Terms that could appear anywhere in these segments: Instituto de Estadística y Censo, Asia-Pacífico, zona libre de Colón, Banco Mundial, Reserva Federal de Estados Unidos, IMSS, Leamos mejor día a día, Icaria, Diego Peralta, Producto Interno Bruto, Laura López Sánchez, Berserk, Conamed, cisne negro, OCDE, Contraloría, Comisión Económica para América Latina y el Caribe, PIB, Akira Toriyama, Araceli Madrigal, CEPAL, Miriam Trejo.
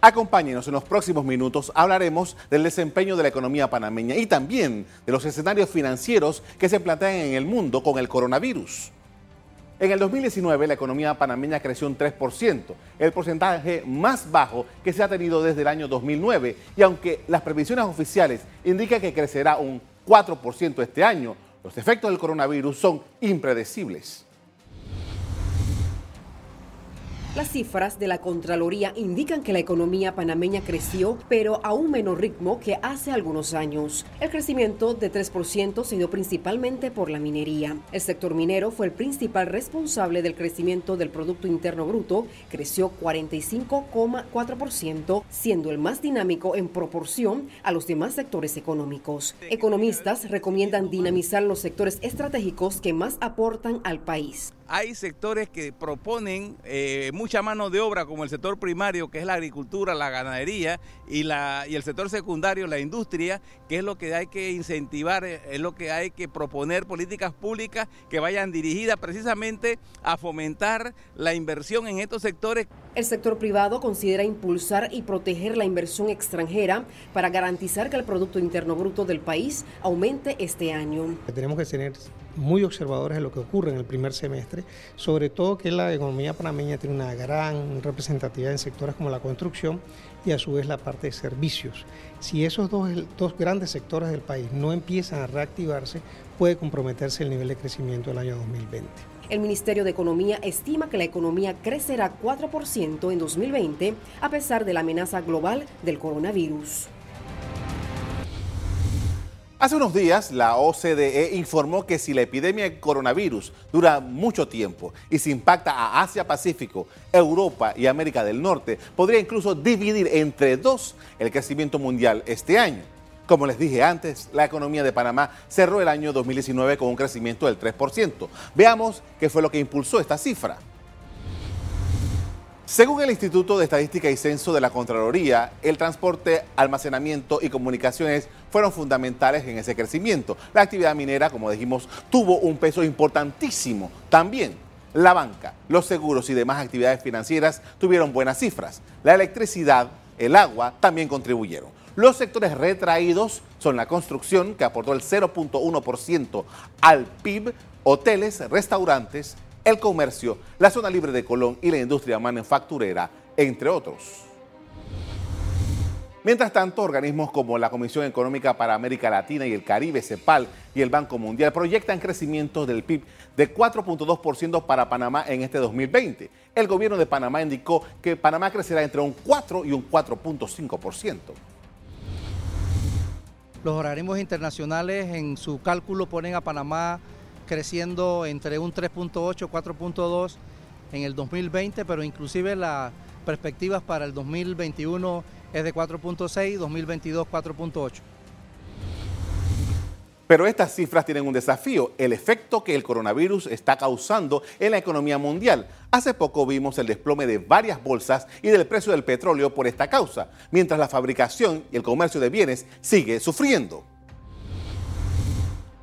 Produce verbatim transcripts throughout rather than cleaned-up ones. Acompáñenos en los próximos minutos, hablaremos del desempeño de la economía panameña y también de los escenarios financieros que se plantean en el mundo con el coronavirus. En el dos mil diecinueve la economía panameña creció un tres por ciento, el porcentaje más bajo que se ha tenido desde el año dos mil nueve, y aunque las previsiones oficiales indican que crecerá un cuatro por ciento este año, los efectos del coronavirus son impredecibles. Las cifras de la Contraloría indican que la economía panameña creció, pero a un menor ritmo que hace algunos años. El crecimiento de tres por ciento se dio principalmente por la minería. El sector minero fue el principal responsable del crecimiento del Producto Interno Bruto, creció cuarenta y cinco coma cuatro por ciento, siendo el más dinámico en proporción a los demás sectores económicos. Economistas recomiendan dinamizar los sectores estratégicos que más aportan al país. Hay sectores que proponen eh, mucha mano de obra, como el sector primario, que es la agricultura, la ganadería, y, la, y el sector secundario, la industria, que es lo que hay que incentivar, es lo que hay que proponer políticas públicas que vayan dirigidas precisamente a fomentar la inversión en estos sectores. El sector privado considera impulsar y proteger la inversión extranjera para garantizar que el Producto Interno Bruto del país aumente este año. Tenemos que tener muy observadores de lo que ocurre en el primer semestre, sobre todo que la economía panameña tiene una gran representatividad en sectores como la construcción y a su vez la parte de servicios. Si esos dos, dos grandes sectores del país no empiezan a reactivarse, puede comprometerse el nivel de crecimiento del año dos mil veinte. El Ministerio de Economía estima que la economía crecerá cuatro por ciento en dos mil veinte, a pesar de la amenaza global del coronavirus. Hace unos días la O C D E informó que si la epidemia de coronavirus dura mucho tiempo y se impacta a Asia-Pacífico, Europa y América del Norte, podría incluso dividir entre dos el crecimiento mundial este año. Como les dije antes, la economía de Panamá cerró el año dos mil diecinueve con un crecimiento del tres por ciento. Veamos qué fue lo que impulsó esta cifra. Según el Instituto de Estadística y Censo de la Contraloría, el transporte, almacenamiento y comunicaciones fueron fundamentales en ese crecimiento. La actividad minera, como dijimos, tuvo un peso importantísimo. También la banca, los seguros y demás actividades financieras tuvieron buenas cifras. La electricidad, el agua también contribuyeron. Los sectores retraídos son la construcción, que aportó el cero punto uno por ciento al P I B, hoteles, restaurantes, el comercio, la zona libre de Colón y la industria manufacturera, entre otros. Mientras tanto, organismos como la Comisión Económica para América Latina y el Caribe, CEPAL, y el Banco Mundial proyectan crecimientos del P I B de cuatro punto dos por ciento para Panamá en este dos mil veinte. El gobierno de Panamá indicó que Panamá crecerá entre un cuatro y un cuatro punto cinco por ciento. Los organismos internacionales en su cálculo ponen a Panamá creciendo entre un tres punto ocho, cuatro punto dos en el dos mil veinte, pero inclusive las perspectivas para el dos mil veintiuno es de cuatro punto seis, dos mil veintidós cuatro punto ocho. Pero estas cifras tienen un desafío, el efecto que el coronavirus está causando en la economía mundial. Hace poco vimos el desplome de varias bolsas y del precio del petróleo por esta causa, mientras la fabricación y el comercio de bienes sigue sufriendo.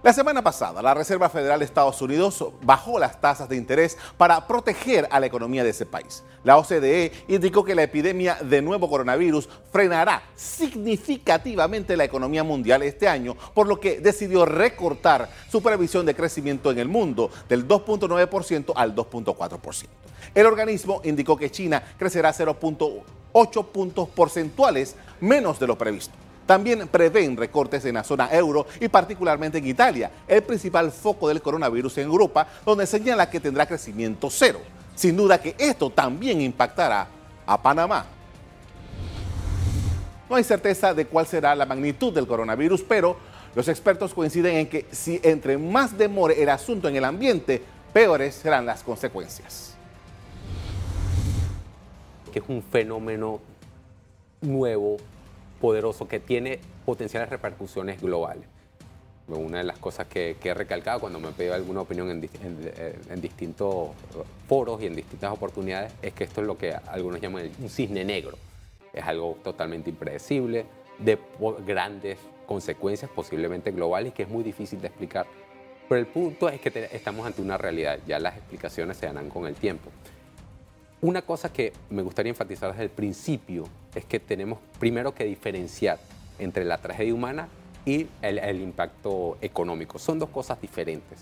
La semana pasada, la Reserva Federal de Estados Unidos bajó las tasas de interés para proteger a la economía de ese país. La O C D E indicó que la epidemia de nuevo coronavirus frenará significativamente la economía mundial este año, por lo que decidió recortar su previsión de crecimiento en el mundo del dos punto nueve por ciento al dos punto cuatro por ciento. El organismo indicó que China crecerá cero punto ocho puntos porcentuales menos de lo previsto. También prevén recortes en la zona euro y particularmente en Italia, el principal foco del coronavirus en Europa, donde señala que tendrá crecimiento cero. Sin duda que esto también impactará a Panamá. No hay certeza de cuál será la magnitud del coronavirus, pero los expertos coinciden en que si entre más demore el asunto en el ambiente, peores serán las consecuencias. Que es un fenómeno nuevo, poderoso, que tiene potenciales repercusiones globales. Una de las cosas que, que he recalcado cuando me he pedido alguna opinión en, en, en distintos foros y en distintas oportunidades es que esto es lo que algunos llaman un cisne negro. Es algo totalmente impredecible, de grandes consecuencias posiblemente globales, que es muy difícil de explicar. Pero el punto es que te, estamos ante una realidad, ya las explicaciones se darán con el tiempo. Una cosa que me gustaría enfatizar desde el principio es que tenemos primero que diferenciar entre la tragedia humana y el, el impacto económico. Son dos cosas diferentes.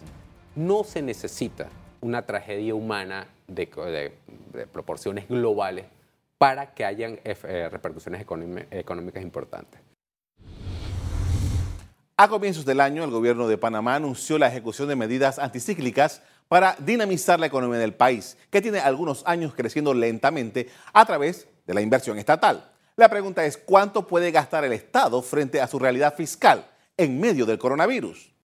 No se necesita una tragedia humana de, de, de proporciones globales para que hayan eh, repercusiones económicas importantes. A comienzos del año, el gobierno de Panamá anunció la ejecución de medidas anticíclicas para dinamizar la economía del país, que tiene algunos años creciendo lentamente a través de la inversión estatal. La pregunta es, ¿cuánto puede gastar el Estado frente a su realidad fiscal en medio del coronavirus?